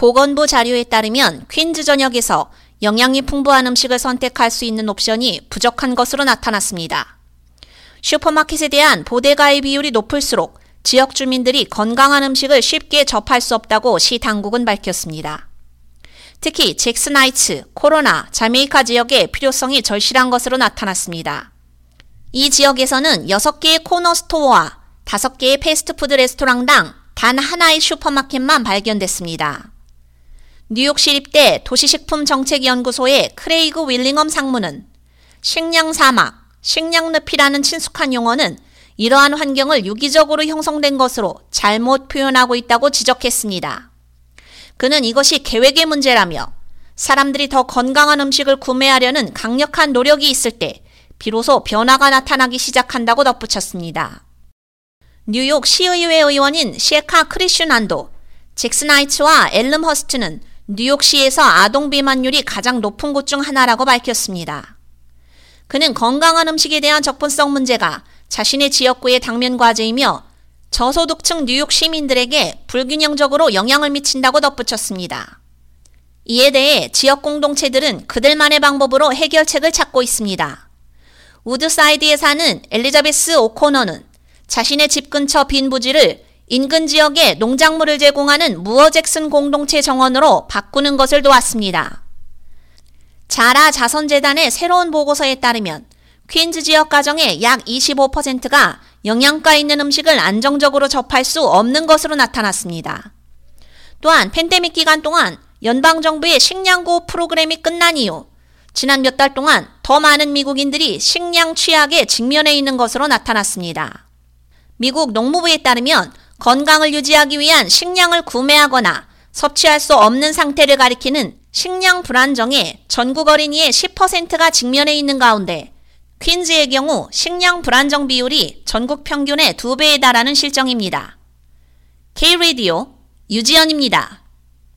보건부 자료에 따르면 퀸즈 전역에서 영양이 풍부한 음식을 선택할 수 있는 옵션이 부족한 것으로 나타났습니다. 슈퍼마켓에 대한 보데가의 비율이 높을수록 지역 주민들이 건강한 음식을 쉽게 접할 수 없다고 시 당국은 밝혔습니다. 특히 잭슨 하이츠, 코로나, 자메이카 지역의 필요성이 절실한 것으로 나타났습니다. 이 지역에서는 6개의 코너 스토어와 5개의 패스트푸드 레스토랑당 단 하나의 슈퍼마켓만 발견됐습니다. 뉴욕 시립대 도시식품정책연구소의 크레이그 윌링엄 상무는 식량 사막, 식량 늪이라는 친숙한 용어는 이러한 환경을 유기적으로 형성된 것으로 잘못 표현하고 있다고 지적했습니다. 그는 이것이 계획의 문제라며 사람들이 더 건강한 음식을 구매하려는 강력한 노력이 있을 때 비로소 변화가 나타나기 시작한다고 덧붙였습니다. 뉴욕 시의회 의원인 시에카 크리슈난도, 잭슨 하이츠와 앨름 허스트는 뉴욕시에서 아동 비만율이 가장 높은 곳 중 하나라고 밝혔습니다. 그는 건강한 음식에 대한 접근성 문제가 자신의 지역구의 당면 과제이며 저소득층 뉴욕 시민들에게 불균형적으로 영향을 미친다고 덧붙였습니다. 이에 대해 지역 공동체들은 그들만의 방법으로 해결책을 찾고 있습니다. 우드사이드에 사는 엘리자베스 오코너는 자신의 집 근처 빈 부지를 인근 지역에 농작물을 제공하는 무어 잭슨 공동체 정원으로 바꾸는 것을 도왔습니다. 자라 자선재단의 새로운 보고서에 따르면 퀸즈 지역 가정의 약 25%가 영양가 있는 음식을 안정적으로 접할 수 없는 것으로 나타났습니다. 또한 팬데믹 기간 동안 연방정부의 식량구호 프로그램이 끝난 이후 지난 몇 달 동안 더 많은 미국인들이 식량 취약에 직면해 있는 것으로 나타났습니다. 미국 농무부에 따르면 건강을 유지하기 위한 식량을 구매하거나 섭취할 수 없는 상태를 가리키는 식량 불안정에 전국 어린이의 10%가 직면해 있는 가운데 퀸즈의 경우 식량 불안정 비율이 전국 평균의 2배에 달하는 실정입니다. K-radio 유지연입니다.